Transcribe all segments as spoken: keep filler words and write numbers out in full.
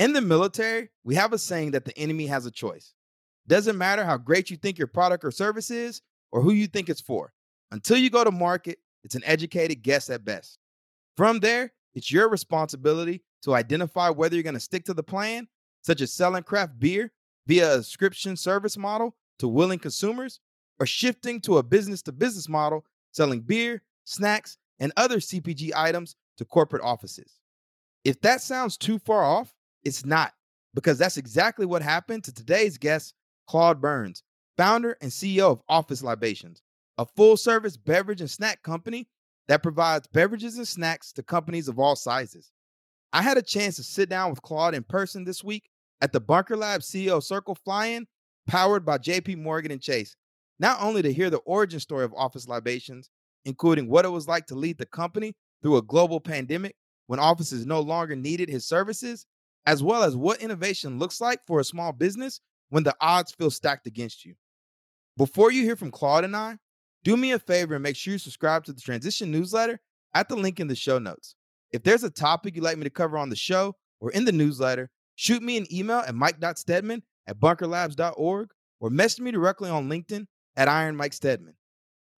In the military, we have a saying that the enemy has a choice. Doesn't matter how great you think your product or service is or who you think it's for. Until you go to market, it's an educated guess at best. From there, it's your responsibility to identify whether you're going to stick to the plan, such as selling craft beer via a subscription service model to willing consumers, or shifting to a business-to-business model, selling beer, snacks, and other C P G items to corporate offices. If that sounds too far off, it's not, because that's exactly what happened to today's guest, Claude Burns, founder and C E O of Office Libations, a full-service beverage and snack company that provides beverages and snacks to companies of all sizes. I had a chance to sit down with Claude in person this week at the Bunker Lab C E O Circle Fly-In, powered by J P Morgan and Chase, not only to hear the origin story of Office Libations, including what it was like to lead the company through a global pandemic when offices no longer needed his services, as well as what innovation looks like for a small business when the odds feel stacked against you. Before you hear from Claude and I, do me a favor and make sure you subscribe to the Transition newsletter at the link in the show notes. If there's a topic you'd like me to cover on the show or in the newsletter, shoot me an email at mike.steadman at bunkerlabs.org or message me directly on LinkedIn at Iron Mike Steadman.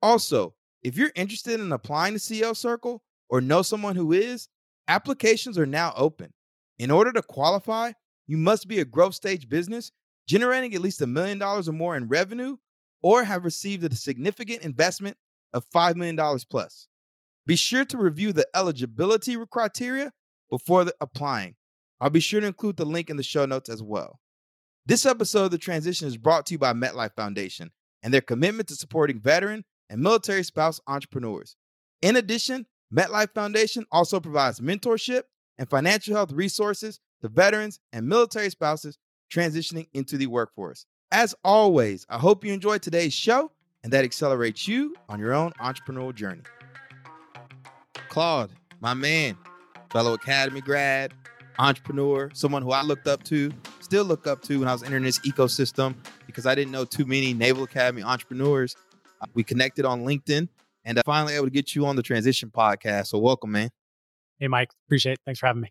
Also, if you're interested in applying to C E O Circle or know someone who is, applications are now open. In order to qualify, you must be a growth stage business generating at least a million dollars or more in revenue or have received a significant investment of five million dollars plus. Be sure to review the eligibility criteria before applying. I'll be sure to include the link in the show notes as well. This episode of The Transition is brought to you by MetLife Foundation and their commitment to supporting veteran and military spouse entrepreneurs. In addition, MetLife Foundation also provides mentorship and financial health resources to veterans and military spouses transitioning into the workforce. As always, I hope you enjoyed today's show and that accelerates you on your own entrepreneurial journey. Claude, my man, fellow Academy grad, entrepreneur, someone who I looked up to, still look up to when I was entering this ecosystem because I didn't know too many Naval Academy entrepreneurs. We connected on LinkedIn and I finally able to get you on the Transition podcast. So welcome, man. Hey, Mike. Appreciate it. Thanks for having me.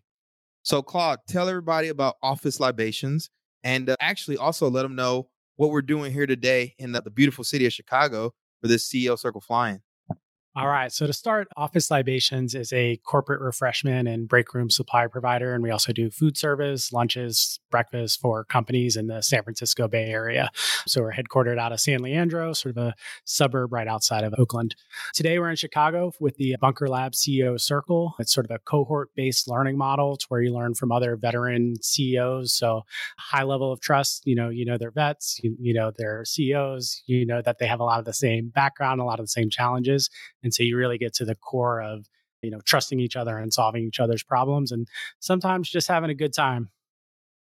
So, Claude, tell everybody about Office Libations and uh, actually also let them know what we're doing here today in the, the beautiful city of Chicago for this C E O Circle Fly-In. All right. So to start, Office Libations is a corporate refreshment and break room supply provider. And we also do food service, lunches, breakfast for companies in the San Francisco Bay Area. So we're headquartered out of San Leandro, sort of a suburb right outside of Oakland. Today, we're in Chicago with the Bunker Labs C E O Circle. It's sort of a cohort-based learning model. It's where you learn from other veteran C E Os. So high level of trust, you know, you know, they're vets, you, you know, they're C E Os, you know, that they have a lot of the same background, a lot of the same challenges. And so you really get to the core of, you know, trusting each other and solving each other's problems and sometimes just having a good time.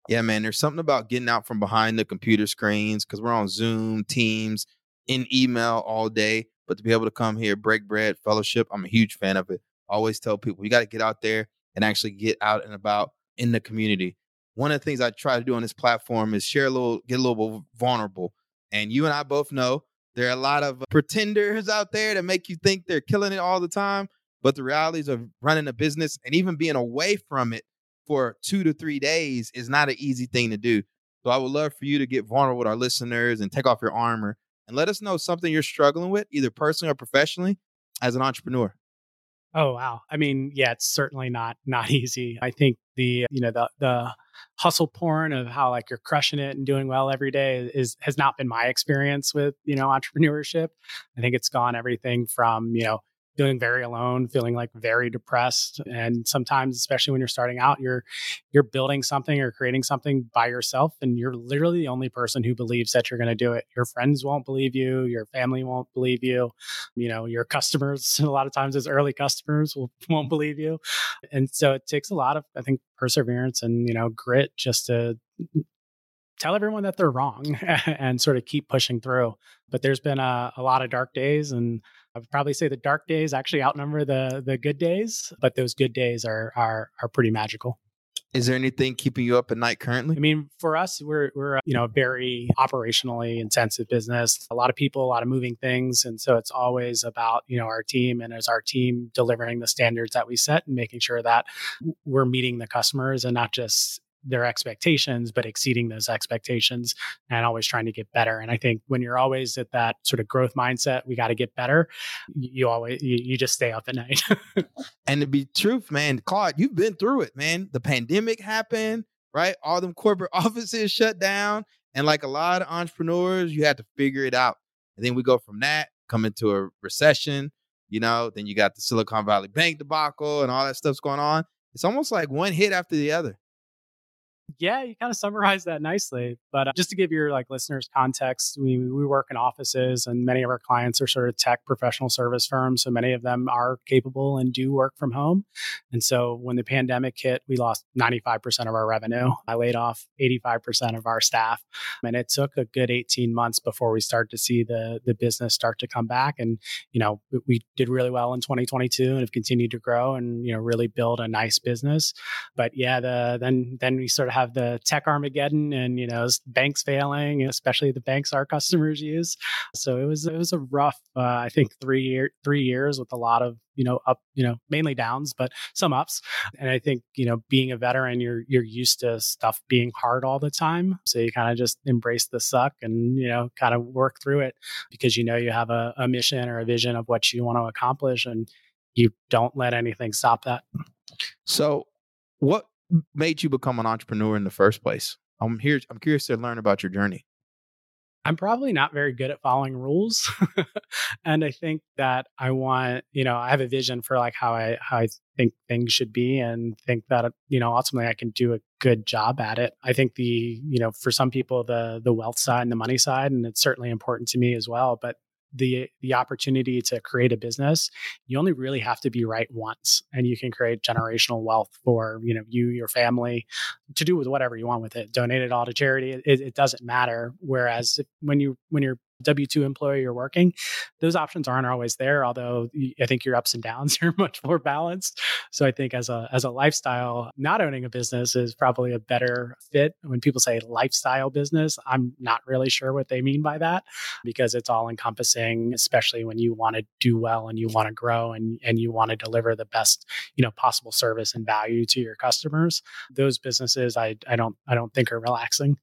Yeah, man, there's something about getting out from behind the computer screens because we're on Zoom, Teams, in email all day. But to be able to come here, break bread, fellowship, I'm a huge fan of it. I always tell people, you got to get out there and actually get out and about in the community. One of the things I try to do on this platform is share a little, get a little vulnerable. And you and I both know there are a lot of pretenders out there that make you think they're killing it all the time, but the realities of running a business and even being away from it for two to three days is not an easy thing to do. So I would love for you to get vulnerable with our listeners and take off your armor and let us know something you're struggling with, either personally or professionally, as an entrepreneur. Oh, wow. I mean, yeah, it's certainly not not easy. I think the, you know, the the hustle porn of how like you're crushing it and doing well every day is has not been my experience with, you know, entrepreneurship. I think it's gone everything from, you know, feeling very alone, feeling like very depressed. And sometimes, especially when you're starting out, you're you're building something or creating something by yourself, and you're literally the only person who believes that you're going to do it. Your friends won't believe you, your family won't believe you, you know, your customers, a lot of times as early customers will, won't believe you. And so it takes a lot of, I think, perseverance and, you know, grit just to tell everyone that they're wrong and sort of keep pushing through. But there's been a, a lot of dark days, and I would probably say the dark days actually outnumber the the good days, but those good days are are are pretty magical. Is there anything keeping you up at night currently? I mean, for us, we're we're you know, a very operationally intensive business. A lot of people, a lot of moving things, and so it's always about, you know, our team, and is our team delivering the standards that we set and making sure that we're meeting the customers and not just their expectations, but exceeding those expectations and always trying to get better. And I think when you're always at that sort of growth mindset, we got to get better, you always, you, you just stay up at night. And to be truth, man, Claude, you've been through it, man. The pandemic happened, right? All them corporate offices shut down. And like a lot of entrepreneurs, you had to figure it out. And then we go from that, come into a recession, you know, then you got the Silicon Valley Bank debacle and all that stuff's going on. It's almost like one hit after the other. Yeah, you kind of summarized that nicely. But uh, just to give your like listeners context, we we work in offices, and many of our clients are sort of tech professional service firms. So many of them are capable and do work from home. And so when the pandemic hit, we lost ninety-five percent of our revenue. I laid off eighty-five percent of our staff. And it took a good eighteen months before we started to see the the business start to come back. And, you know, we did really well in twenty twenty-two and have continued to grow and, you know, really build a nice business. But yeah, the then then we sort of have the tech Armageddon, and, you know, banks failing, especially the banks our customers use. So it was it was a rough, uh, I think three year three years with a lot of, you know, up, you know, mainly downs, but some ups. And I think, you know, being a veteran, you're you're used to stuff being hard all the time, so you kind of just embrace the suck and, you know, kind of work through it because you know you have a, a mission or a vision of what you want to accomplish, and you don't let anything stop that. So what made you become an entrepreneur in the first place? I'm here. I'm curious to learn about your journey. I'm probably not very good at following rules. And I think that I want, you know, I have a vision for like how I, how I think things should be, and think that, you know, ultimately I can do a good job at it. I think the, you know, for some people, the, the wealth side and the money side, and it's certainly important to me as well, but the the opportunity to create a business, you only really have to be right once, and you can create generational wealth for, you know, you, your family, to do with whatever you want with it. Donate it all to charity. It, it doesn't matter. Whereas when you when you're W two employee you're working, those options aren't always there. Although I think your ups and downs are much more balanced. So I think as a as a lifestyle, not owning a business is probably a better fit. When people say lifestyle business, I'm not really sure what they mean by that, because it's all encompassing, especially when you want to do well and you want to grow and and you want to deliver the best, you know, possible service and value to your customers. Those businesses, I I don't I don't think are relaxing.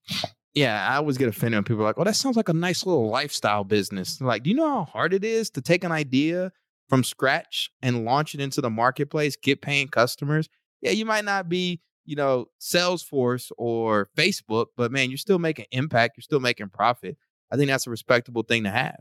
Yeah, I always get offended when people are like, oh, that sounds like a nice little lifestyle business. I'm like, do you know how hard it is to take an idea from scratch and launch it into the marketplace, get paying customers? Yeah, you might not be, you know, Salesforce or Facebook, but man, you're still making impact. You're still making profit. I think that's a respectable thing to have.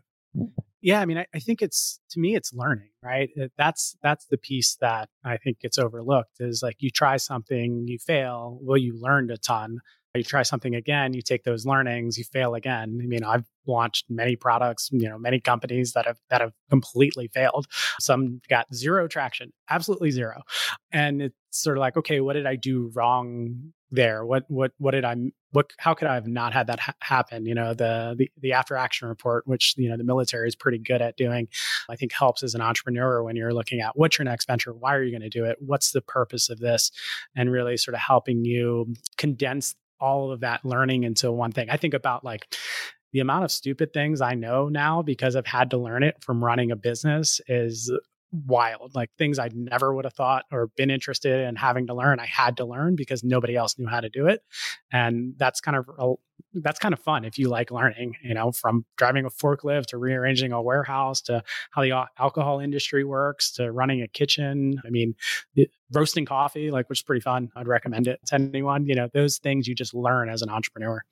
Yeah, I mean, I, I think it's, to me, it's learning, right? That's that's the piece that I think gets overlooked, is like you try something, you fail, well, you learned a ton. You try something again, you take those learnings, you fail again. I mean, I've launched many products, you know, many companies that have that have completely failed. Some got zero traction, absolutely zero. And it's sort of like, okay, what did I do wrong there? What what what did I what how could I have not had that ha- happen? You know, the the the after action report, which, you know, the military is pretty good at doing, I think helps as an entrepreneur when you're looking at what's your next venture, why are you going to do it? What's the purpose of this? And really sort of helping you condense all of that learning into one thing. I think about like the amount of stupid things I know now because I've had to learn it from running a business is wild. Like things I never would have thought or been interested in having to learn, I had to learn because nobody else knew how to do it. And that's kind of that's kind of fun if you like learning, you know, from driving a forklift to rearranging a warehouse to how the alcohol industry works to running a kitchen. I mean, it, roasting coffee, like, which is pretty fun. I'd recommend it to anyone. You know, those things you just learn as an entrepreneur.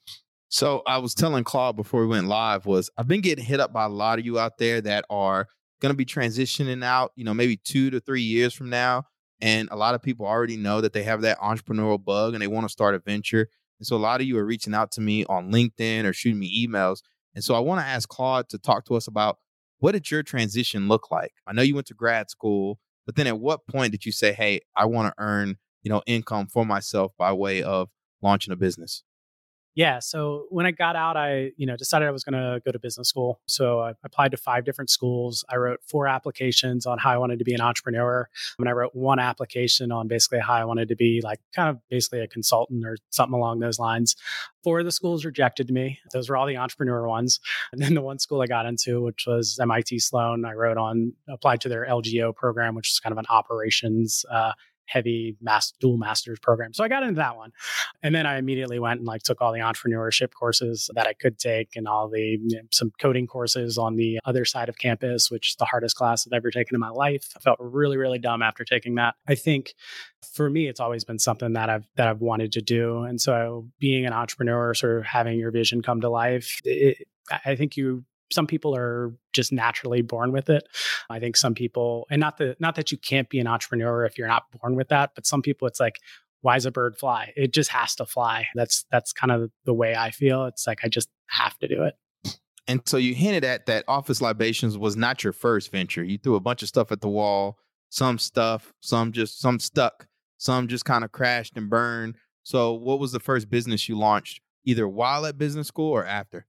So I was telling Claude before we went live was I've been getting hit up by a lot of you out there that are going to be transitioning out, you know, maybe two to three years from now. And a lot of people already know that they have that entrepreneurial bug and they want to start a venture. And so a lot of you are reaching out to me on LinkedIn or shooting me emails. And so I want to ask Claude to talk to us about, what did your transition look like? I know you went to grad school, but then at what point did you say, hey, I want to earn, you know, income for myself by way of launching a business? Yeah. So when I got out, I, you know, decided I was going to go to business school. So I applied to five different schools. I wrote four applications on how I wanted to be an entrepreneur. And I wrote one application on basically how I wanted to be like kind of basically a consultant or something along those lines. Four of the schools rejected me. Those were all the entrepreneur ones. And then the one school I got into, which was M I T Sloan, I wrote on, applied to their L G O program, which is kind of an operations uh heavy mass, dual master's program. So I got into that one. And then I immediately went and like took all the entrepreneurship courses that I could take and all the, you know, some coding courses on the other side of campus, which is the hardest class I've ever taken in my life. I felt really, really dumb after taking that. I think for me, it's always been something that I've, that I've wanted to do. And so being an entrepreneur, sort of having your vision come to life, it, I think you some people are just naturally born with it. I think some people, and not the, not that you can't be an entrepreneur if you're not born with that, but some people it's like, why is a bird fly? It just has to fly. That's, that's kind of the way I feel. It's like, I just have to do it. And so you hinted at that Office Libations was not your first venture. You threw a bunch of stuff at the wall, some stuff, some just, some stuck, some just kind of crashed and burned. So what was the first business you launched either while at business school or after?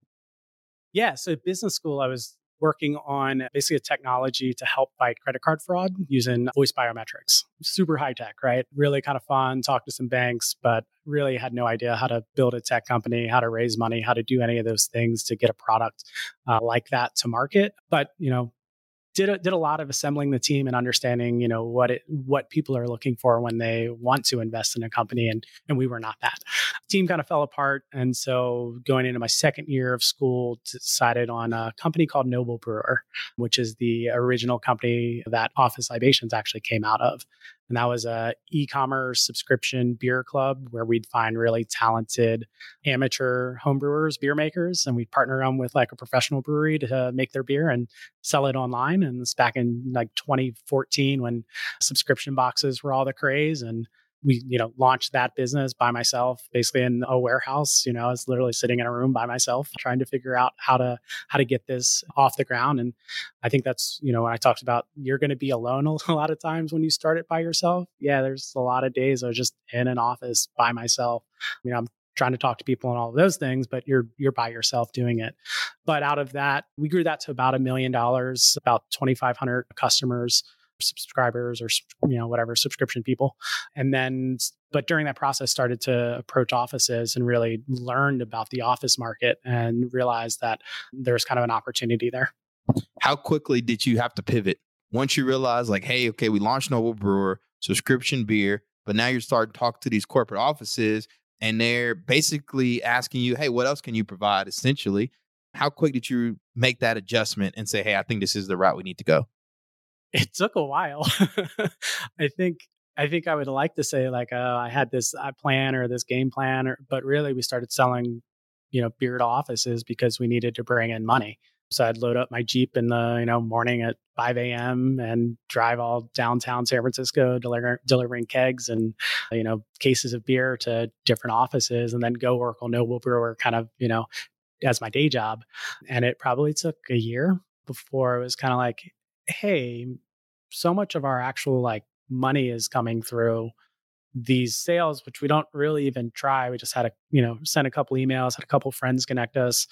Yeah. So at business school, I was working on basically a technology to help fight credit card fraud using voice biometrics. Super high tech, right? Really kind of fun, talked to some banks, but really had no idea how to build a tech company, how to raise money, how to do any of those things to get a product uh, like that to market. But, you know, did a, did a lot of assembling the team and understanding, you know, what it, what people are looking for when they want to invest in a company. And, and we were not that. The team kind of fell apart. And so going into my second year of school, decided on a company called Noble Brewer, which is the original company that Office Libations actually came out of. And that was a e-commerce subscription beer club where we'd find really talented amateur homebrewers, beer makers, and we'd partner them with like a professional brewery to uh, make their beer and sell it online. And this back in like twenty fourteen when subscription boxes were all the craze. And we, you know, launched that business by myself, basically in a warehouse. You know, I was literally sitting in a room by myself trying to figure out how to, how to get this off the ground. And I think that's, you know, when I talked about you're going to be alone a lot of times when you start it by yourself. Yeah, there's a lot of days I was just in an office by myself. You know, I'm trying to talk to people and all of those things, but you're, you're by yourself doing it. But out of that, we grew that to about a million dollars, about twenty-five hundred customers, subscribers, or, you know, whatever, subscription people. And then, but during that process, started to approach offices and really learned about the office market and realized that there's kind of an opportunity there. How quickly did you have to pivot? Once you realized like, hey, okay, we launched Noble Brewer, subscription beer, but now you're starting to talk to these corporate offices and they're basically asking you, hey, what else can you provide? Essentially, how quick did you make that adjustment and say, hey, I think this is the route we need to go? It took a while. I think I think I would like to say like, oh, I had this plan or this game plan, or, but really we started selling, you know, beer to offices because we needed to bring in money. So I'd load up my Jeep in the, you know, morning at five a.m. and drive all downtown San Francisco, deliver, delivering kegs and, you know, cases of beer to different offices, and then go work on Noble Brewer kind of, you know, as my day job. And it probably took a year before it was kind of like, hey, so much of our actual like money is coming through these sales, which we don't really even try. We just had a, you know, sent a couple emails, had a couple friends connect us.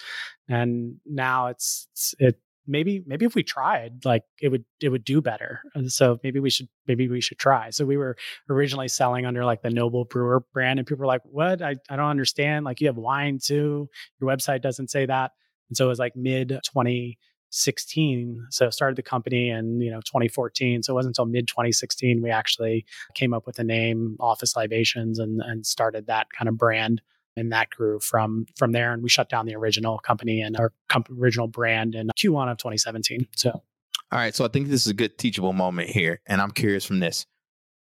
And now it's, it's, it maybe, maybe if we tried, like it would, it would do better. And so maybe we should, maybe we should try. So we were originally selling under like the Noble Brewer brand, and people were like, what? I, I don't understand. Like, you have wine too. Your website doesn't say that. And so it was like mid twenty sixteen. So started the company in, you know, twenty fourteen. So it wasn't until mid twenty sixteen we actually came up with the name Office Libations and and started that kind of brand, and that grew from from there. And we shut down the original company and our comp- original brand in Q one of twenty seventeen. So, all right. So I think this is a good teachable moment here, and I'm curious from this.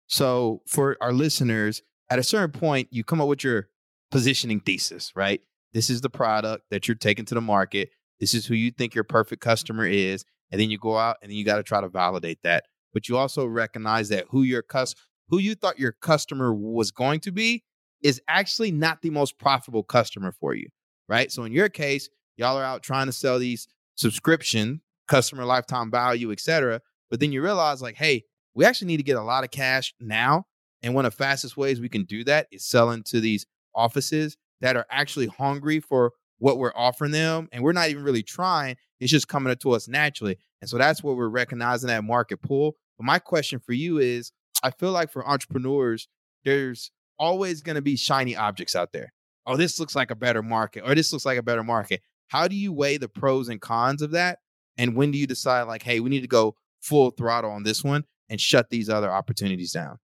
So for our listeners, at a certain point, you come up with your positioning thesis, right? This is the product that you're taking to the market. This is who you think your perfect customer is. And then you go out and then you got to try to validate that. But you also recognize that who your cus- who you thought your customer was going to be is actually not the most profitable customer for you, right? So in your case, y'all are out trying to sell these subscription, customer lifetime value, et cetera. But then you realize like, hey, we actually need to get a lot of cash now. And one of the fastest ways we can do that is selling to these offices that are actually hungry for what we're offering them. And we're not even really trying. It's just coming to us naturally. And so that's where we're recognizing that market pull. But my question for you is, I feel like for entrepreneurs, there's always going to be shiny objects out there. Oh, this looks like a better market, or this looks like a better market. How do you weigh the pros and cons of that? And when do you decide like, hey, we need to go full throttle on this one and shut these other opportunities down?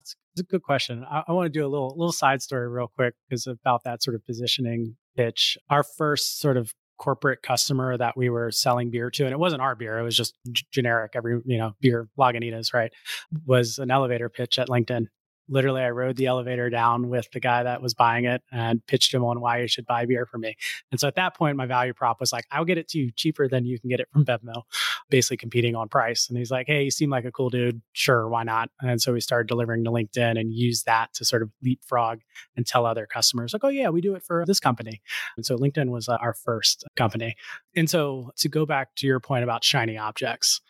It's a good question. I, I want to do a little little side story real quick, because about that sort of positioning pitch. Our first sort of corporate customer that we were selling beer to, and it wasn't our beer, it was just g- generic, every, you know, beer, Lagunitas, right, was an elevator pitch at LinkedIn. Literally, I rode the elevator down with the guy that was buying it and pitched him on why you should buy beer from me. And so at that point, my value prop was like, I'll get it to you cheaper than you can get it from BevMo, basically competing on price. And he's like, hey, you seem like a cool dude. Sure, why not? And so we started delivering to LinkedIn and used that to sort of leapfrog and tell other customers like, oh yeah, we do it for this company. And so LinkedIn was uh, our first company. And so to go back to your point about shiny objects,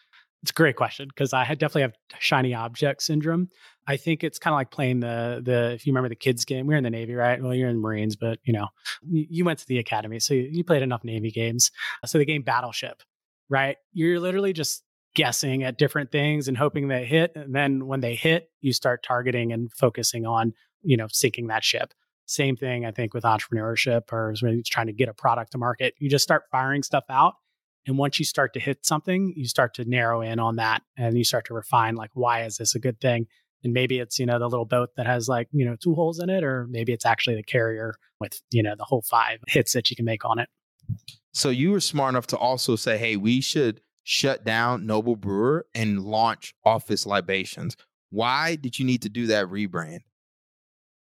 it's a great question, because I had definitely have shiny object syndrome. I think it's kind of like playing the, the if you remember the kids game, we're in the Navy, right? Well, you're in the Marines, but you know, you, you went to the Academy, so you, you played enough Navy games. So the game Battleship, right? You're literally just guessing at different things and hoping they hit. And then when they hit, you start targeting and focusing on, you know, sinking that ship. Same thing, I think, with entrepreneurship or trying to get a product to market. You just start firing stuff out. And once you start to hit something, you start to narrow in on that and you start to refine, like, why is this a good thing? And maybe it's, you know, the little boat that has like, you know, two holes in it, or maybe it's actually the carrier with, you know, the whole five hits that you can make on it. So you were smart enough to also say, hey, we should shut down Noble Brewer and launch Office Libations. Why did you need to do that rebrand?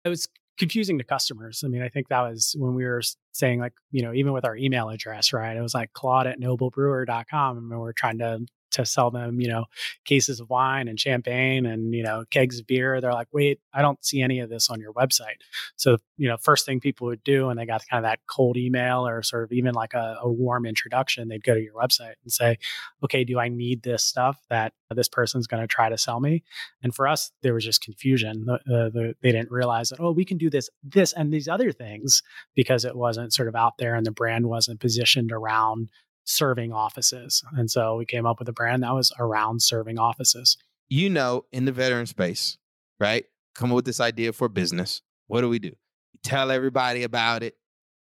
It was confusing to customers. I mean, I think that was when we were saying like, you know, even with our email address, right? It was like Claude at noble brewer dot com. And we were trying to, to sell them, you know, cases of wine and champagne and, you know, kegs of beer. They're like, wait, I don't see any of this on your website. So, you know, first thing people would do when they got kind of that cold email or sort of even like a, a warm introduction, they'd go to your website and say, okay, do I need this stuff that this person's going to try to sell me? And for us, there was just confusion. The, the, the, they didn't realize that, oh, we can do this, this, and these other things, because it wasn't sort of out there and the brand wasn't positioned around serving offices. And so we came up with a brand that was around serving offices. You know, in the veteran space, right? Come up with this idea for business. What do we do? We tell everybody about it.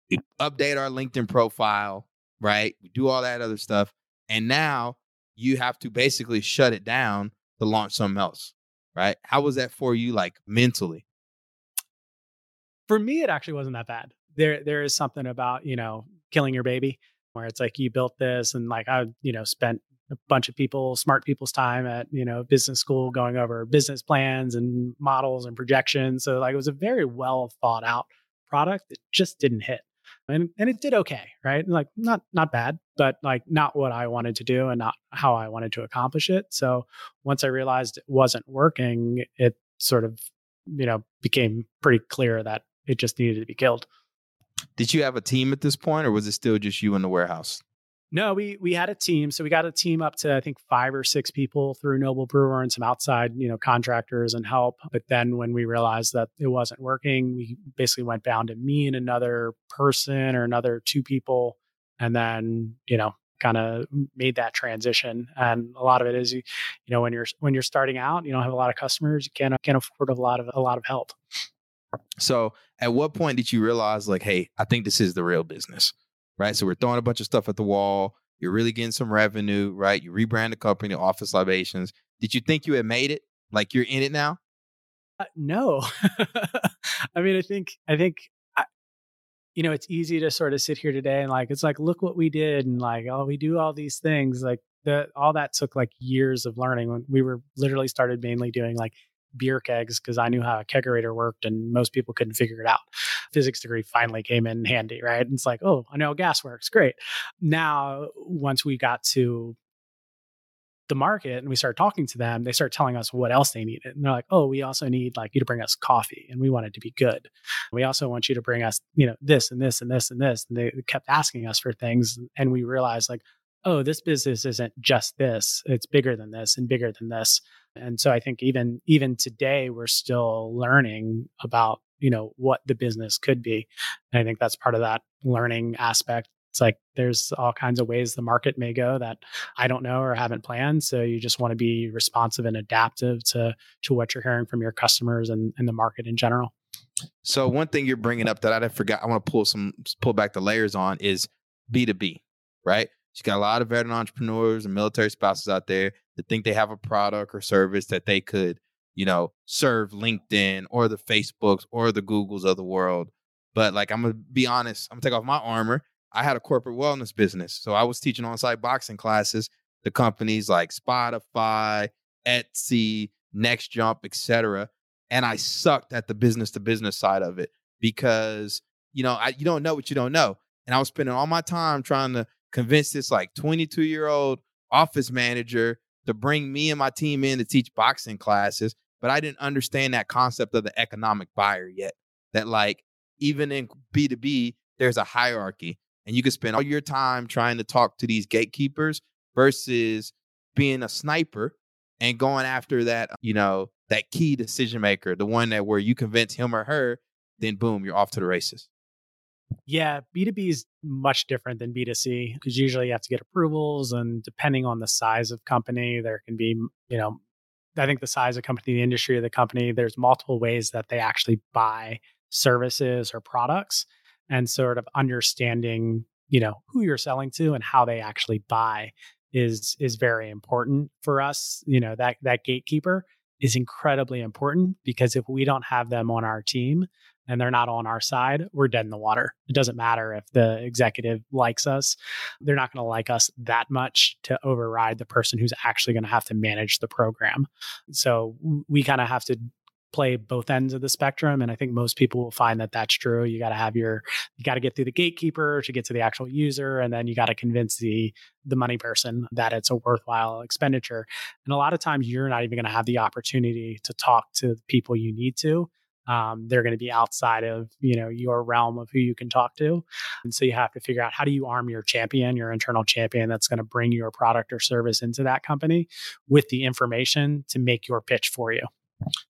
We update our LinkedIn profile, right? We do all that other stuff. And now you have to basically shut it down to launch something else, right? How was that for you, like mentally? For me, it actually wasn't that bad. There, there is something about, you know, killing your baby, where it's like, you built this, and like, I, you know, spent a bunch of people, smart people's time at, you know, business school going over business plans and models and projections. So like, it was a very well thought out product that just didn't hit. And and it did okay, right? Like not not bad, but like not what I wanted to do and not how I wanted to accomplish it. So once I realized it wasn't working, it sort of, you know, became pretty clear that it just needed to be killed. Did you have a team at this point, or was it still just you in the warehouse? No, we we had a team. So we got a team up to, I think, five or six people through Noble Brewer and some outside, you know, contractors and help. But then when we realized that it wasn't working, we basically went down to me and another person or another two people, and then, you know, kind of made that transition. And a lot of it is, you know, when you're when you're starting out, you don't have a lot of customers, you can't can't afford a lot of a lot of help. So at what point did you realize like, hey, I think this is the real business, right? So we're throwing a bunch of stuff at the wall. You're really getting some revenue, right? You rebrand the company to Office Libations. Did you think you had made it? Like you're in it now? Uh, no. I mean, I think, I think, I, you know, it's easy to sort of sit here today and like, it's like, look what we did. And like, oh, we do all these things. Like the, all that took like years of learning when we were literally started mainly doing like beer kegs, because I knew how a kegerator worked and most people couldn't figure it out. Physics degree finally came in handy, right? And it's like, oh, I know how gas works. Great. Now, once we got to the market and we start talking to them, they start telling us what else they needed. And they're like, oh, we also need like you to bring us coffee and we want it to be good. We also want you to bring us, you know, this and this and this and this. And they kept asking us for things. And we realized like, oh, this business isn't just this. It's bigger than this and bigger than this. And so I think even, even today, we're still learning about, you know, what the business could be. And I think that's part of that learning aspect. It's like there's all kinds of ways the market may go that I don't know or haven't planned. So you just want to be responsive and adaptive to to what you're hearing from your customers and, and the market in general. So one thing you're bringing up that I forgot, I want to pull some pull back the layers on is B two B, right? You got a lot of veteran entrepreneurs and military spouses out there that think they have a product or service that they could, you know, serve LinkedIn or the Facebooks or the Googles of the world. But like, I'm going to be honest, I'm going to take off my armor. I had a corporate wellness business. So I was teaching on-site boxing classes to companies like Spotify, Etsy, Next Jump, et cetera. And I sucked at the business-to-business side of it because, you know, I, you don't know what you don't know. And I was spending all my time trying to convince this like twenty-two-year-old office manager to bring me and my team in to teach boxing classes. But I didn't understand that concept of the economic buyer yet, that like even in B two B, there's a hierarchy. And you can spend all your time trying to talk to these gatekeepers versus being a sniper and going after that, you know, that key decision maker, the one that where you convince him or her, then boom, you're off to the races. Yeah, B two B is much different than B two C because usually you have to get approvals and depending on the size of company, there can be, you know, I think the size of company, the industry of the company, there's multiple ways that they actually buy services or products. And sort of understanding, you know, who you're selling to and how they actually buy is is very important for us. You know, that that gatekeeper is incredibly important because if we don't have them on our team and they're not on our side, we're dead in the water. It doesn't matter if the executive likes us. They're not going to like us that much to override the person who's actually going to have to manage the program. So we kind of have to play both ends of the spectrum. And I think most people will find that that's true. You got to have your, you got to get through the gatekeeper to get to the actual user. And then you got to convince the, the money person that it's a worthwhile expenditure. And a lot of times you're not even going to have the opportunity to talk to the people you need to. Um, they're going to be outside of, you know, your realm of who you can talk to. And so you have to figure out how do you arm your champion, your internal champion that's going to bring your product or service into that company with the information to make your pitch for you.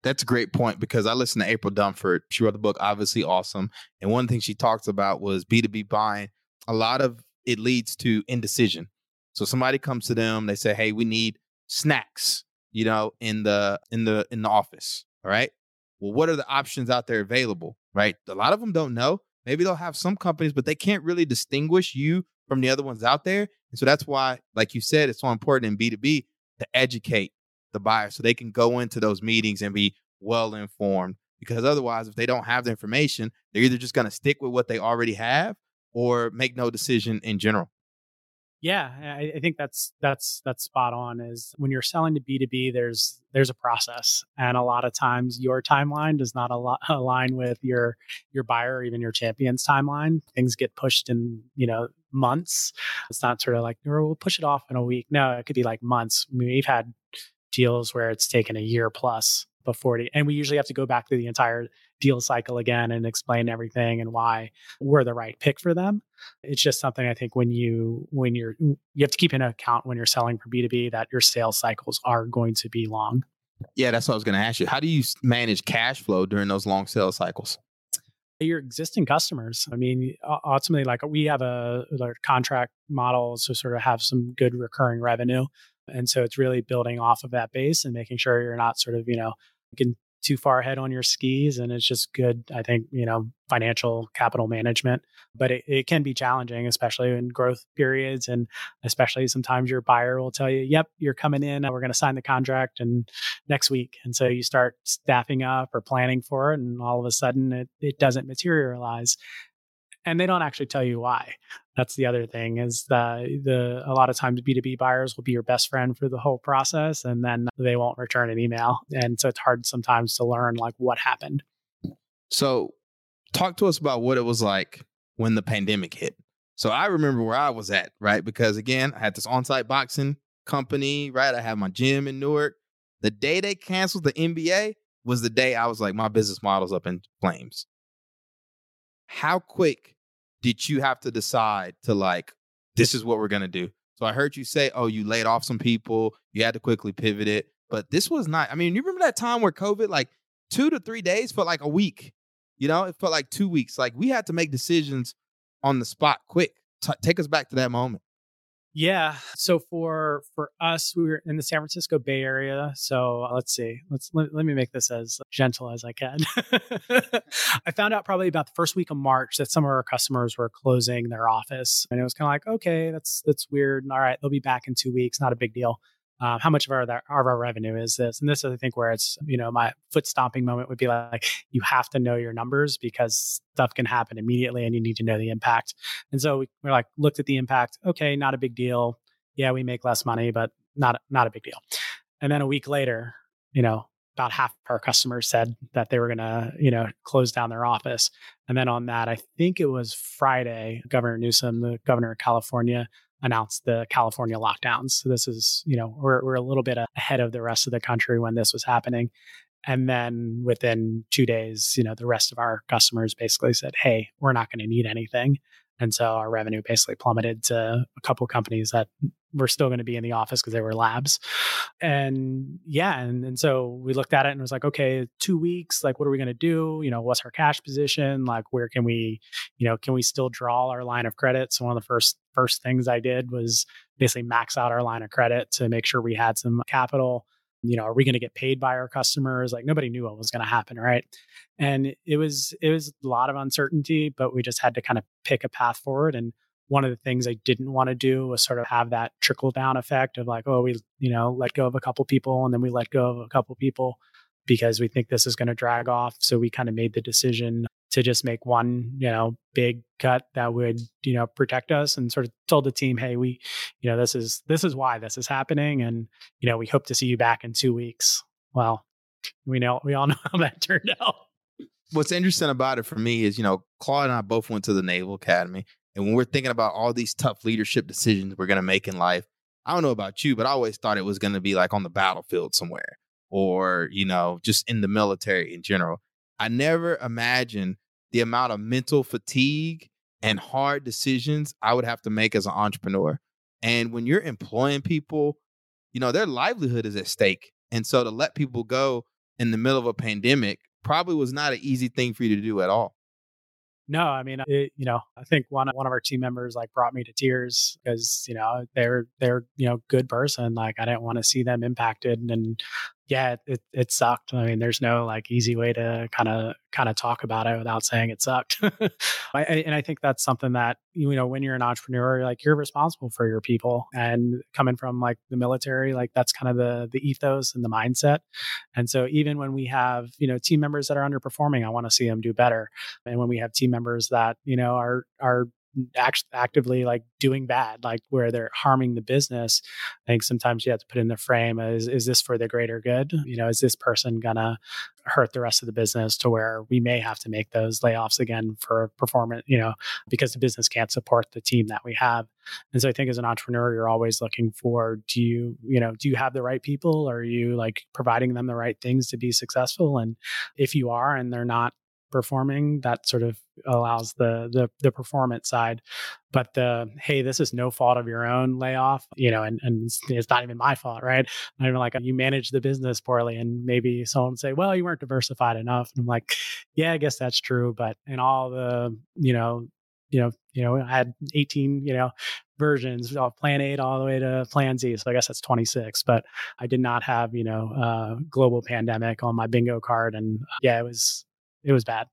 That's a great point because I listened to April Dunford. She wrote the book, Obviously Awesome. And one thing she talked about was B two B buying. A lot of it leads to indecision. So somebody comes to them, they say, hey, we need snacks, you know, in the in the in the office. All right. Well, what are the options out there available? Right. A lot of them don't know. Maybe they'll have some companies, but they can't really distinguish you from the other ones out there. And so that's why, like you said, it's so important in B two B to educate the buyer so they can go into those meetings and be well informed, because otherwise if they don't have the information, they're either just going to stick with what they already have or make no decision in general. Yeah, I, I think that's that's that's spot on. Is when you're selling to B two B, there's there's a process, and a lot of times your timeline does not al- align with your your buyer or even your champion's timeline. Things get pushed in, you know, months. It's not sort of like we'll push it off in a week. No, it could be like months. I mean, we've had deals where it's taken a year plus before it, and we usually have to go back through the entire deal cycle again and explain everything and why we're the right pick for them. It's just something I think when you when you're you have to keep in account when you're selling for B two B that your sales cycles are going to be long. Yeah, that's what I was going to ask you. How do you manage cash flow during those long sales cycles? Your existing customers. I mean, ultimately, like we have a, a contract model, so sort of have some good recurring revenue. And so it's really building off of that base and making sure you're not sort of, you know, getting too far ahead on your skis. And it's just good, I think, you know, financial capital management. But it, it can be challenging, especially in growth periods. And especially sometimes your buyer will tell you, yep, you're coming in, we're going to sign the contract and next week. And so you start staffing up or planning for it. And all of a sudden it, it doesn't materialize. And they don't actually tell you why. That's the other thing is the, the a lot of times B two B buyers will be your best friend for the whole process, and then they won't return an email. And so it's hard sometimes to learn like what happened. So talk to us about what it was like when the pandemic hit. So I remember where I was at, right? Because again, I had this on-site boxing company, right? I have my gym in Newark. The day they canceled the N B A was the day I was like, my business model's up in flames. How quick did you have to decide to like, this is what we're going to do? So I heard you say, oh, you laid off some people. You had to quickly pivot it. But this was not, I mean, you remember that time where COVID, like two to three days felt like a week, you know, it felt like two weeks. Like we had to make decisions on the spot quick. T- take us back to that moment. Yeah. So for, for us, we were in the San Francisco Bay Area. So let's see, let's, let, let me make this as gentle as I can. I found out probably about the first week of March that some of our customers were closing their office, and it was kind of like, okay, that's, that's weird. And all right, they'll be back in two weeks. Not a big deal. Um, how much of our, of our revenue is this? And this is, I think, where it's, you know, my foot stomping moment would be like, you have to know your numbers because stuff can happen immediately and you need to know the impact. And so we, we're like, looked at the impact. Okay, not a big deal. Yeah, we make less money, but not, not a big deal. And then a week later, you know, about half our customers said that they were going to, you know, close down their office. And then on that, I think it was Friday, Governor Newsom, the governor of California, announced the California lockdowns. So this is, you know, we're we're a little bit ahead of the rest of the country when this was happening. And then within two days, you know, the rest of our customers basically said, hey, we're not going to need anything. And so our revenue basically plummeted to a couple of companies that were still going to be in the office because they were labs. And yeah, and, and so we looked at it and it was like, okay, two weeks, like, what are we going to do? You know, what's our cash position? Like, where can we, you know, can we still draw our line of credit? So one of the first first things I did was basically max out our line of credit to make sure we had some capital. You know, are we going to get paid by our customers? Like, nobody knew what was going to happen, right? And it was it was a lot of uncertainty, but we just had to kind of pick a path forward. And one of the things I didn't want to do was sort of have that trickle down effect of like, oh, we, you know, let go of a couple people and then we let go of a couple people because we think this is going to drag off. So we kind of made the decision to just make one, you know, big cut that would, you know, protect us, and sort of told the team, hey, we, you know, this is, this is why this is happening. And, you know, we hope to see you back in two weeks. Well, we know, we all know how that turned out. What's interesting about it for me is, you know, Claude and I both went to the Naval Academy. And when we're thinking about all these tough leadership decisions we're going to make in life, I don't know about you, but I always thought it was going to be like on the battlefield somewhere or, you know, just in the military in general. I never imagined the amount of mental fatigue and hard decisions I would have to make as an entrepreneur. And when you're employing people, you know, their livelihood is at stake. And so to let people go in the middle of a pandemic probably was not an easy thing for you to do at all. No, I mean, it, you know, I think one one of our team members like brought me to tears because, you know, they're they're, you know, good person. Like, I didn't want to see them impacted. And yeah, it it sucked. I mean, there's no like easy way to kind of kind of talk about it without saying it sucked. I, and I think that's something that, you know, when you're an entrepreneur, like, you're responsible for your people. And coming from like the military, like, that's kind of the the ethos and the mindset. And so even when we have, you know, team members that are underperforming, I want to see them do better. And when we have team members that, you know, are are act- actively like doing bad, like where they're harming the business, I think sometimes you have to put in the frame, is is this for the greater good? You know, is this person gonna hurt the rest of the business to where we may have to make those layoffs again for performance, you know, because the business can't support the team that we have. And so I think as an entrepreneur, you're always looking for, do you, you know, do you have the right people? Are you like providing them the right things to be successful? And if you are, and they're not performing, that sort of allows the, the the performance side. But the, hey, this is no fault of your own layoff, you know, and, and it's not even my fault, right? I'm even like, you managed the business poorly. And maybe someone say, well, you weren't diversified enough. And I'm like, yeah, I guess that's true. But in all the, you know, you know, you know, I had eighteen, you know, versions of plan eight all the way to plan Z. So I guess that's twenty-six, but I did not have, you know, uh global pandemic on my bingo card. And yeah, it was, It was bad.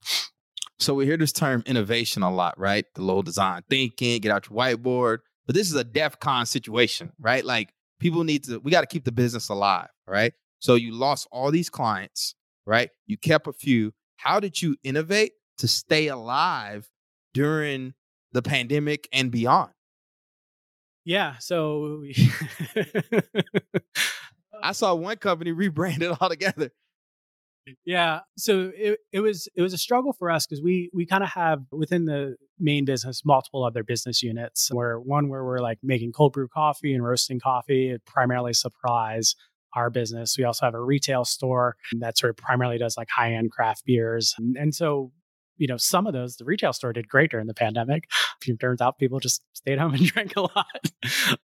So we hear this term innovation a lot, right? The low design thinking, get out your whiteboard. But this is a DEF CON situation, right? Like, people need to, we got to keep the business alive, right? So you lost all these clients, right? You kept a few. How did you innovate to stay alive during the pandemic and beyond? Yeah. So I saw one company rebranded altogether. Yeah. So it, it was it was a struggle for us because we we kind of have within the main business multiple other business units. Where one where we're like making cold brew coffee and roasting coffee, it primarily supplies our business. We also have a retail store that sort of primarily does like high end craft beers, and, and so. You know, some of those, the retail store did great during the pandemic. It turns out people just stayed home and drank a lot.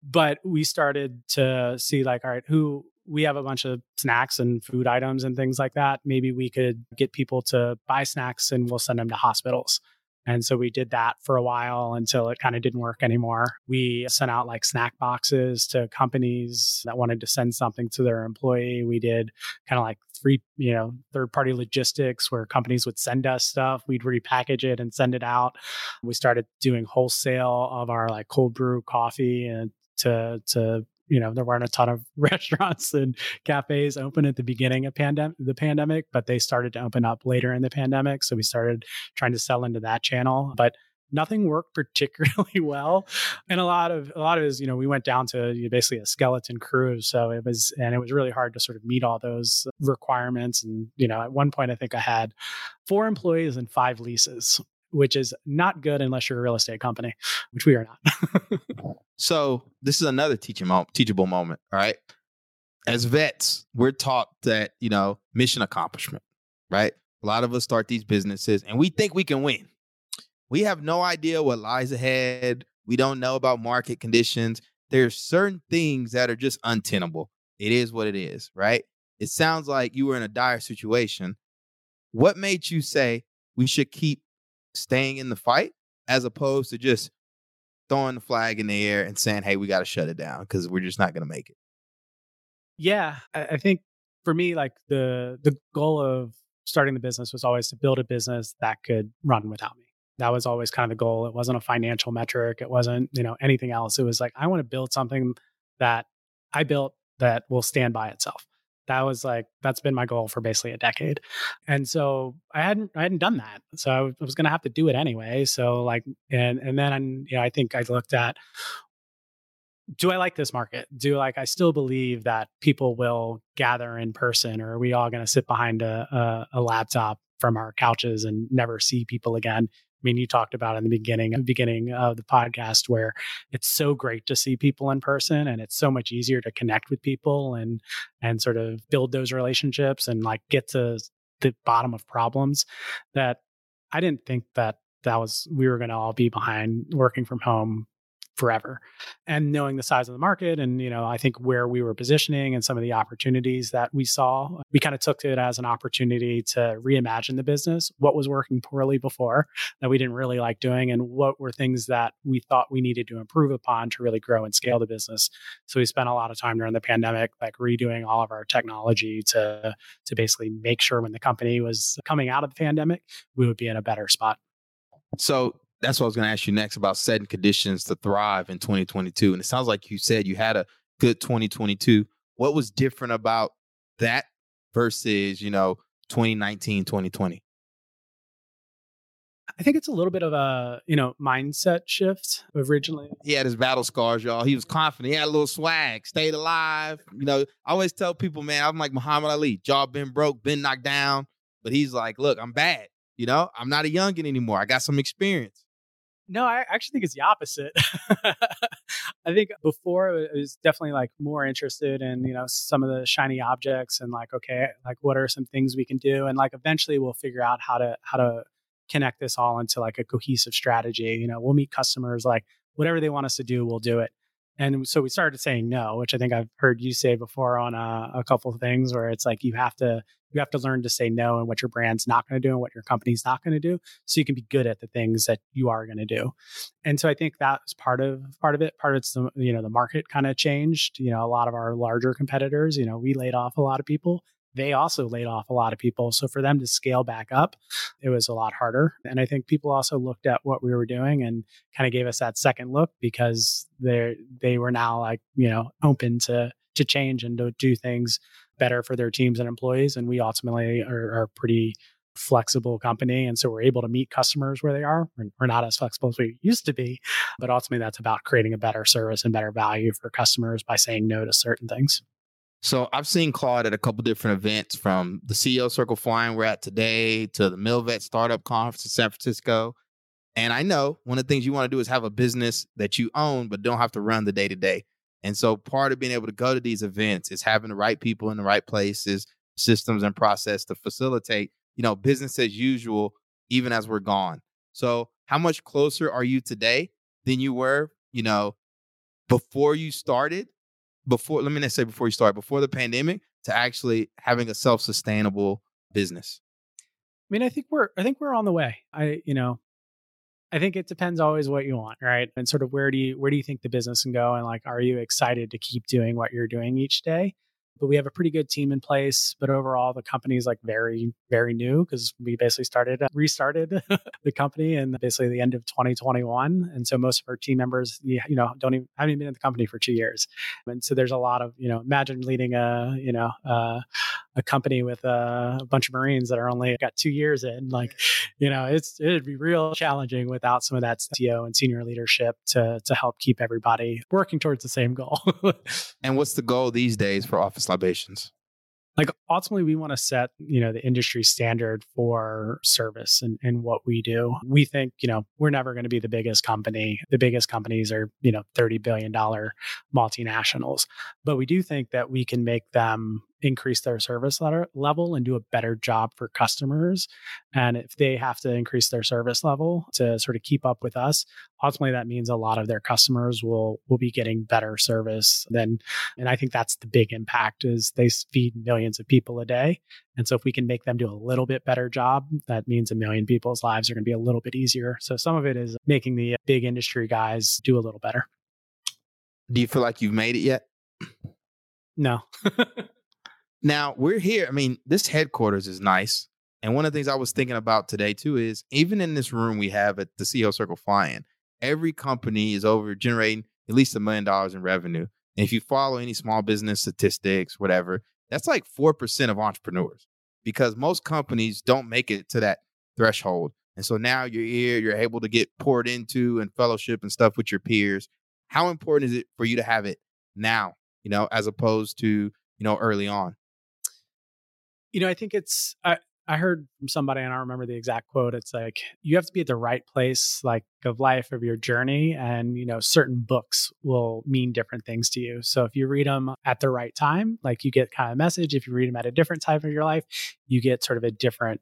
But we started to see like, all right, who, we have a bunch of snacks and food items and things like that. Maybe we could get people to buy snacks and we'll send them to hospitals. And so we did that for a while until it kind of didn't work anymore. We sent out like snack boxes to companies that wanted to send something to their employee. We did kind of like free, you know, third-party logistics where companies would send us stuff. We'd repackage it and send it out. We started doing wholesale of our like cold brew coffee and to, to, you know, there weren't a ton of restaurants and cafes open at the beginning of pandem- the pandemic, but they started to open up later in the pandemic. So we started trying to sell into that channel, but nothing worked particularly well. And a lot of, a lot of it is, you know, we went down to you know, basically a skeleton crew. So it was, and it was really hard to sort of meet all those requirements. And, you know, at one point, I think I had four employees and five leases, which is not good unless you're a real estate company, which we are not. So this is another teaching mo- teachable moment, all right? As vets, we're taught that, you know, mission accomplishment, right? A lot of us start these businesses and we think we can win. We have no idea what lies ahead. We don't know about market conditions. There's certain things that are just untenable. It is what it is, right? It sounds like you were in a dire situation. What made you say we should keep staying in the fight as opposed to just throwing the flag in the air and saying, hey, we got to shut it down because we're just not going to make it? Yeah, I think for me, like the the goal of starting the business was always to build a business that could run without me. That was always kind of the goal. It wasn't a financial metric. It wasn't, you know, anything else. It was like, I want to build something that I built that will stand by itself. That was like, that's been my goal for basically a decade. And so I hadn't, I hadn't done that. So I was, was going to have to do it anyway. So like, and, and then, you know, I think I looked at, do I like this market? Do like, I still believe that people will gather in person, or are we all going to sit behind a, a, a laptop from our couches and never see people again? I mean, you talked about in the beginning, beginning of the podcast where it's so great to see people in person and it's so much easier to connect with people and and sort of build those relationships and like get to the bottom of problems, that I didn't think that that was, we were going to all be behind working from home forever. And knowing the size of the market and, you know, I think where we were positioning and some of the opportunities that we saw, we kind of took it as an opportunity to reimagine the business, what was working poorly before that we didn't really like doing, and what were things that we thought we needed to improve upon to really grow and scale the business. So we spent a lot of time during the pandemic, like redoing all of our technology to, to basically make sure when the company was coming out of the pandemic, we would be in a better spot. So that's what I was going to ask you next about setting conditions to thrive in twenty twenty-two. And it sounds like you said you had a good twenty twenty-two. What was different about that versus, you know, twenty nineteen, twenty twenty? I think it's a little bit of a, you know, mindset shift originally. He had his battle scars, y'all. He was confident. He had a little swag, stayed alive. You know, I always tell people, man, I'm like Muhammad Ali, jaw been broke, been knocked down. But he's like, look, I'm bad. You know, I'm not a youngin anymore. I got some experience. No, I actually think it's the opposite. I think before it was definitely like more interested in, you know, some of the shiny objects and like, okay, like what are some things we can do? And like eventually we'll figure out how to how to connect this all into like a cohesive strategy. You know, we'll meet customers, like whatever they want us to do, we'll do it. And so we started saying no, which I think I've heard you say before on a, a couple of things where it's like you have to you have to learn to say no and what your brand's not going to do and what your company's not going to do, so you can be good at the things that you are going to do. And so I think that's part of part of it. Part of it's the, you know, the market kind of changed. You know, a lot of our larger competitors, you know, we laid off a lot of people. They also laid off a lot of people. So for them to scale back up, it was a lot harder. And I think people also looked at what we were doing and kind of gave us that second look because they they were now like, you know, open to to change and to do things better for their teams and employees. And we ultimately are, are a pretty flexible company. And so we're able to meet customers where they are. We're, we're not as flexible as we used to be, but ultimately that's about creating a better service and better value for customers by saying no to certain things. So I've seen Claude at a couple different events, from the C E O Circle Fly-In we're at today to the MilVet Startup Conference in San Francisco. And I know one of the things you want to do is have a business that you own, but don't have to run the day to day. And so part of being able to go to these events is having the right people in the right places, systems and process to facilitate, you know, business as usual, even as we're gone. So how much closer are you today than you were, you know, before you started? Before, let me not say before you start, before the pandemic, to actually having a self-sustainable business? I mean, I think we're, I think we're on the way. I, you know, I think it depends always what you want, right? And sort of where do you, where do you think the business can go? And like, are you excited to keep doing what you're doing each day? But we have a pretty good team in place. But overall, the company is like very, very new, because we basically started, restarted the company in basically the end of twenty twenty-one. And so most of our team members, you know, don't even, haven't even been in the company for two years. And so there's a lot of, you know, imagine leading a, you know, uh, a company with a, a bunch of Marines that are only got two years in. Like, you know, it's, it'd be real challenging without some of that C E O and senior leadership to, to help keep everybody working towards the same goal. And what's the goal these days for Office Libations? Like, ultimately, we want to set, you know, the industry standard for service and, and what we do. We think, you know, we're never going to be the biggest company. The biggest companies are, you know, thirty billion dollars multinationals. But we do think that we can make them increase their service level and do a better job for customers. And if they have to increase their service level to sort of keep up with us, ultimately that means a lot of their customers will will be getting better service than, and I think that's the big impact, is they feed millions of people a day. And so if we can make them do a little bit better job, that means a million people's lives are going to be a little bit easier. So some of it is making the big industry guys do a little better. Do you feel like you've made it yet? No. Now, we're here. I mean, this headquarters is nice. And one of the things I was thinking about today, too, is even in this room we have at the C E O Circle Fly-In, every company is over generating at least a million dollars in revenue. And if you follow any small business statistics, whatever, that's like four percent of entrepreneurs, because most companies don't make it to that threshold. And so now you're here, you're able to get poured into and fellowship and stuff with your peers. How important is it for you to have it now, you know, as opposed to, you know, early on? You know, I think it's, I, I heard from somebody, and I don't remember the exact quote. It's like, you have to be at the right place, like of life, of your journey. And, you know, certain books will mean different things to you. So if you read them at the right time, like you get kind of a message. If you read them at a different time of your life, you get sort of a different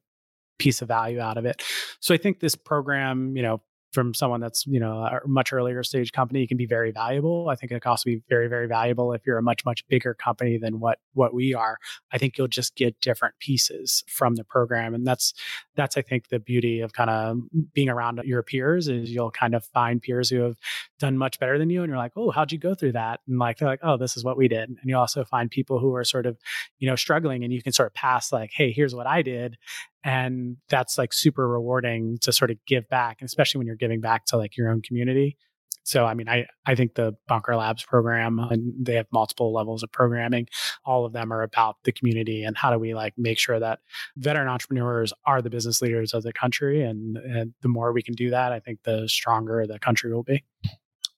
piece of value out of it. So I think this program, you know, from someone that's, you know, a much earlier stage company, can be very valuable. I think it can also be very, very valuable if you're a much, much bigger company than what, what we are. I think you'll just get different pieces from the program. And that's, that's, I think, the beauty of kind of being around your peers, is you'll kind of find peers who have done much better than you. And you're like, oh, how'd you go through that? And like, they're like, oh, this is what we did. And you also find people who are sort of, you know, struggling, and you can sort of pass like, hey, here's what I did. And that's like super rewarding to sort of give back, especially when you're giving back to like your own community. So, I mean, I, I think the Bunker Labs program, and they have multiple levels of programming, all of them are about the community and how do we like make sure that veteran entrepreneurs are the business leaders of the country. And, and the more we can do that, I think the stronger the country will be.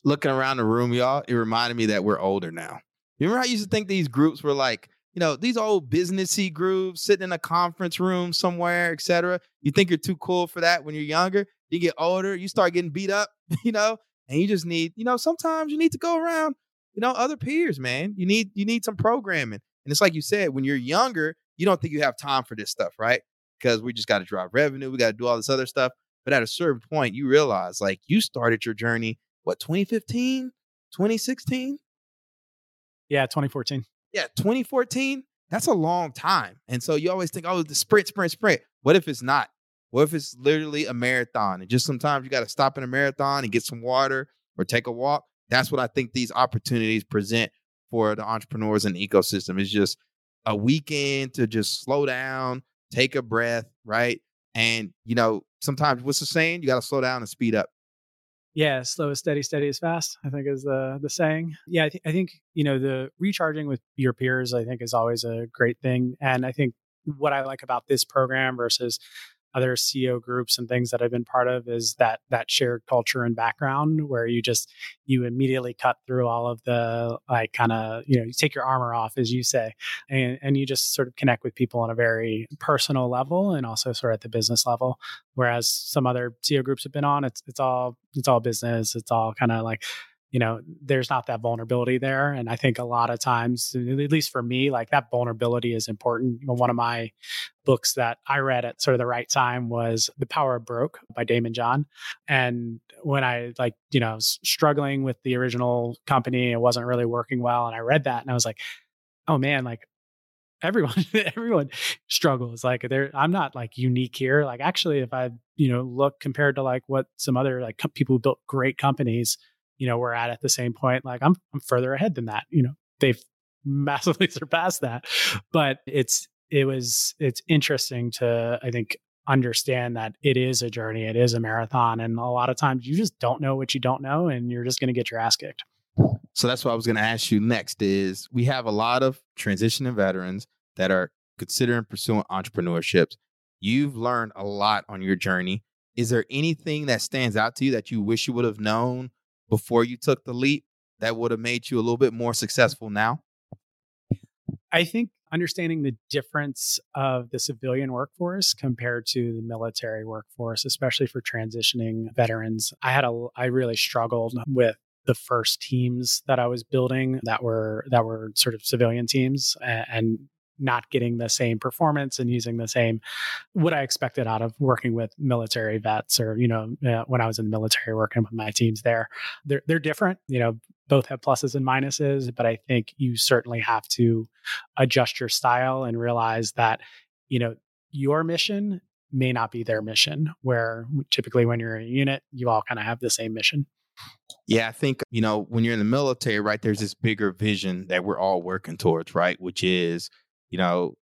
Looking around the room, y'all, it reminded me that we're older now. You remember how I used to think these groups were like, you know, these old businessy groups sitting in a conference room somewhere, et cetera. You think you're too cool for that when you're younger. You get older, you start getting beat up, you know, and you just need, you know, sometimes you need to go around, you know, other peers, man. You need, you need some programming. And it's like you said, when you're younger, you don't think you have time for this stuff, right? Because we just got to drive revenue. We got to do all this other stuff. But at a certain point, you realize like you started your journey, what, twenty fifteen, twenty sixteen? Yeah, twenty fourteen. Yeah, twenty fourteen, that's a long time. And so you always think, oh, the sprint, sprint, sprint. What if it's not? What if it's literally a marathon? And just sometimes you got to stop in a marathon and get some water or take a walk. That's what I think these opportunities present for the entrepreneurs and the ecosystem. It's just a weekend to just slow down, take a breath, right? And, you know, sometimes what's the saying? You got to slow down and speed up. Yeah, slow is steady, steady is fast, I think is the the saying. Yeah, I, th- I think, you know, the recharging with your peers, I think, is always a great thing. And I think what I like about this program versus other C E O groups and things that I've been part of is that that shared culture and background where you just, you immediately cut through all of the, like, kind of, you know, you take your armor off, as you say, and, and you just sort of connect with people on a very personal level and also sort of at the business level. Whereas some other C E O groups have been on, it's it's all it's all business. It's all kind of like, you know, there's not that vulnerability there. And I think a lot of times, at least for me, like, that vulnerability is important. You know, one of my books that I read at sort of the right time was The Power of Broke by Damon John. And when I, like, you know, was struggling with the original company, it wasn't really working well. And I read that and I was like, oh man, like, everyone, everyone struggles. Like, there, I'm not like unique here. Like, actually, if I, you know, look compared to like what some other like com- people who built great companies, you know, we're at at the same point, like, I'm, I'm further ahead than that. You know, they've massively surpassed that, but it's, it was, it's interesting to, I think, understand that it is a journey. It is a marathon. And a lot of times you just don't know what you don't know, and you're just going to get your ass kicked. So that's what I was going to ask you next is, we have a lot of transitioning veterans that are considering pursuing entrepreneurships. You've learned a lot on your journey. Is there anything that stands out to you that you wish you would have known before you took the leap that would have made you a little bit more successful now? I think understanding the difference of the civilian workforce compared to the military workforce, especially for transitioning veterans. I had a, I really struggled with the first teams that I was building that were, that were sort of civilian teams, and, and not getting the same performance and using the same, what I expected out of working with military vets, or, you know, uh, when I was in the military working with my teams there, they're, they're different, you know, both have pluses and minuses, but I think you certainly have to adjust your style and realize that, you know, your mission may not be their mission, where typically when you're in a unit, you all kind of have the same mission. Yeah, I think, you know, when you're in the military, right, there's this bigger vision that we're all working towards, right, which is, you know,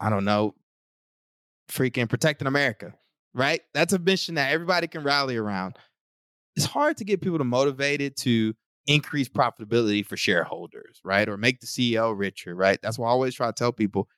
I don't know, freaking protecting America, right? That's a mission that everybody can rally around. It's hard to get people to motivated to increase profitability for shareholders, right? Or make the C E O richer, right? That's why I always try to tell people,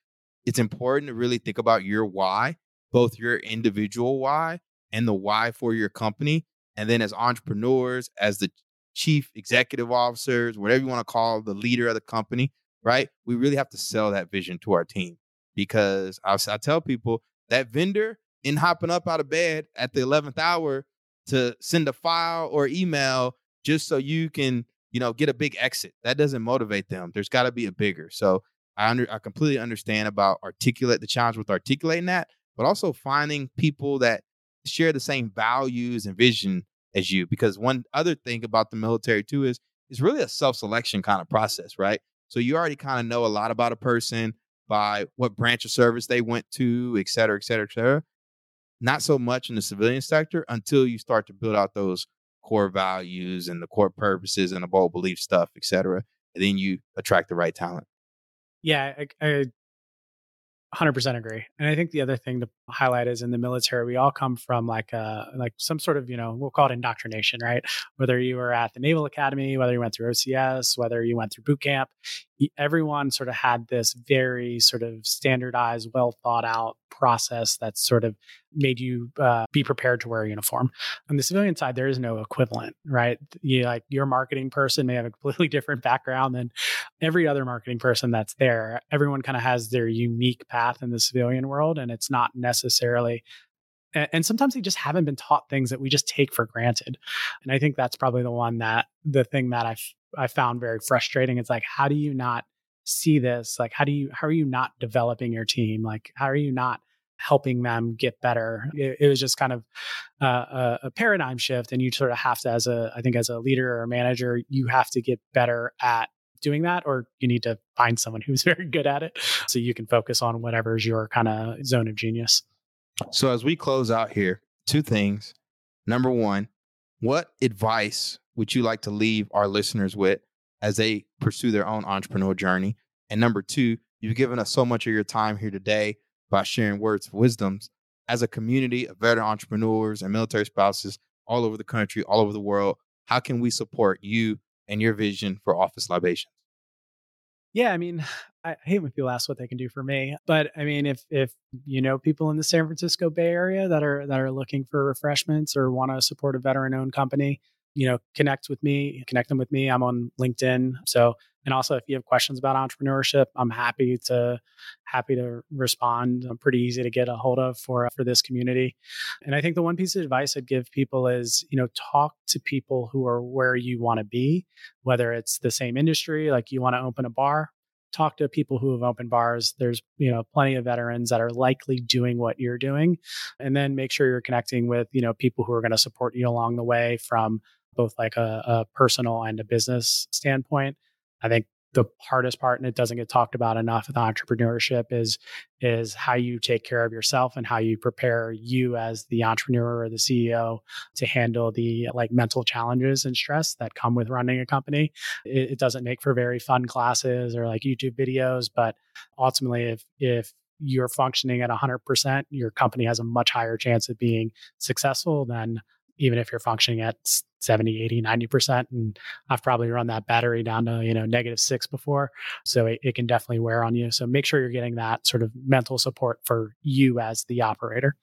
it's important to really think about your why, both your individual why and the why for your company. And then as entrepreneurs, as the chief executive officers, whatever you want to call the leader of the company, right? We really have to sell that vision to our team, because I, I tell people that vendor in hopping up out of bed at the eleventh hour to send a file or email just so you can, you know, get a big exit, that doesn't motivate them. There's got to be a bigger. So I under, I completely understand about articulate the challenge with articulating that, but also finding people that share the same values and vision as you. Because one other thing about the military too is it's really a self-selection kind of process, right? So you already kind of know a lot about a person by what branch of service they went to, et cetera, et cetera, et cetera. Not so much in the civilian sector until you start to build out those core values and the core purposes and the bold belief stuff, et cetera. And then you attract the right talent. Yeah, I, I one hundred percent agree. And I think the other thing to highlight is in the military, we all come from like a, like some sort of, you know, we'll call it indoctrination, right? Whether you were at the Naval Academy, whether you went through O C S, whether you went through boot camp, everyone sort of had this very sort of standardized, well thought out process that sort of made you uh, be prepared to wear a uniform. On the civilian side, there is no equivalent, right? You, like, your marketing person may have a completely different background than every other marketing person that's there. Everyone kind of has their unique path in the civilian world, and it's not necessarily, and, and sometimes they just haven't been taught things that we just take for granted. And I think that's probably the one that, the thing that I I found very frustrating. It's like, how do you not see this? Like, how do you, how are you not developing your team? Like, how are you not helping them get better? It, it was just kind of uh, a paradigm shift. And you sort of have to, as a, I think as a leader or a manager, you have to get better at doing that, or you need to find someone who's very good at it so you can focus on whatever's your kind of zone of genius. So as we close out here, two things. Number one, what advice would you like to leave our listeners with as they pursue their own entrepreneurial journey? And number two, you've given us so much of your time here today by sharing words of wisdom. As a community of veteran entrepreneurs and military spouses all over the country, all over the world, how can we support you and your vision for Office Libations? Yeah, I mean, I hate when people ask what they can do for me, but I mean, if if you know people in the San Francisco Bay Area that are that are looking for refreshments or want to support a veteran-owned company, you know, connect with me, connect them with me. I'm on LinkedIn. So, and also if you have questions about entrepreneurship, I'm happy to happy to respond. I'm pretty easy to get a hold of for for this community. And I think the one piece of advice I'd give people is, you know, talk to people who are where you want to be, whether it's the same industry, like you want to open a bar. Talk to people who have opened bars. There's, you know, plenty of veterans that are likely doing what you're doing. And then make sure you're connecting with, you know, people who are going to support you along the way from both like a, a personal and a business standpoint. I think the hardest part, and it doesn't get talked about enough with entrepreneurship, is, is how you take care of yourself and how you prepare you as the entrepreneur or the C E O to handle the like mental challenges and stress that come with running a company. It, it doesn't make for very fun classes or like YouTube videos, but ultimately if, if you're functioning at one hundred percent, your company has a much higher chance of being successful than even if you're functioning at seventy, eighty, ninety percent. And I've probably run that battery down to, you know, negative six before. So it, it can definitely wear on you. So make sure you're getting that sort of mental support for you as the operator.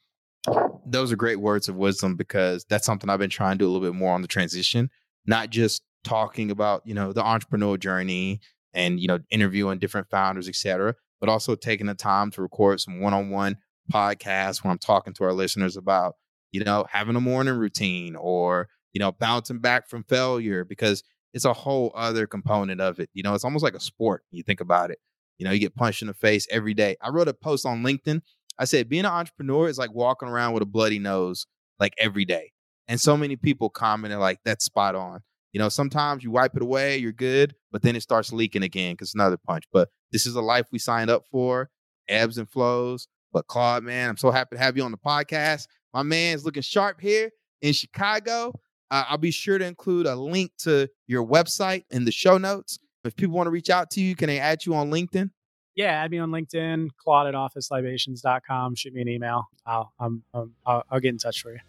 Those are great words of wisdom, because that's something I've been trying to do a little bit more on the transition, not just talking about, you know, the entrepreneurial journey and, you know, interviewing different founders, et cetera, but also taking the time to record some one-on-one podcasts where I'm talking to our listeners about, you know, having a morning routine or, you know, bouncing back from failure, because it's a whole other component of it. You know, it's almost like a sport. You think about it. You know, you get punched in the face every day. I wrote a post on LinkedIn. I said, being an entrepreneur is like walking around with a bloody nose like every day. And so many people commented like, that's spot on. You know, sometimes you wipe it away, you're good, but then it starts leaking again because it's another punch. But this is a life we signed up for, ebbs and flows. But Claude, man, I'm so happy to have you on the podcast. My man's looking sharp here in Chicago. Uh, I'll be sure to include a link to your website in the show notes. If people want to reach out to you, can they add you on LinkedIn? Yeah, add me on LinkedIn, Claude at office libations dot com. Shoot me an email. I'll, I'm, I'm, I'll, I'll get in touch for you.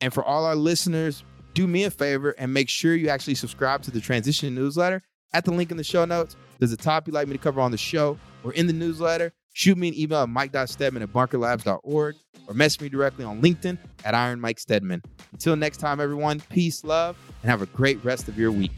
And for all our listeners, do me a favor and make sure you actually subscribe to the Transition newsletter at the link in the show notes. There's a topic you'd like me to cover on the show or in the newsletter. Shoot me an email at mike dot steadman at bunker labs dot org or message me directly on LinkedIn at Iron Mike Steadman. Until next time, everyone, peace, love, and have a great rest of your week.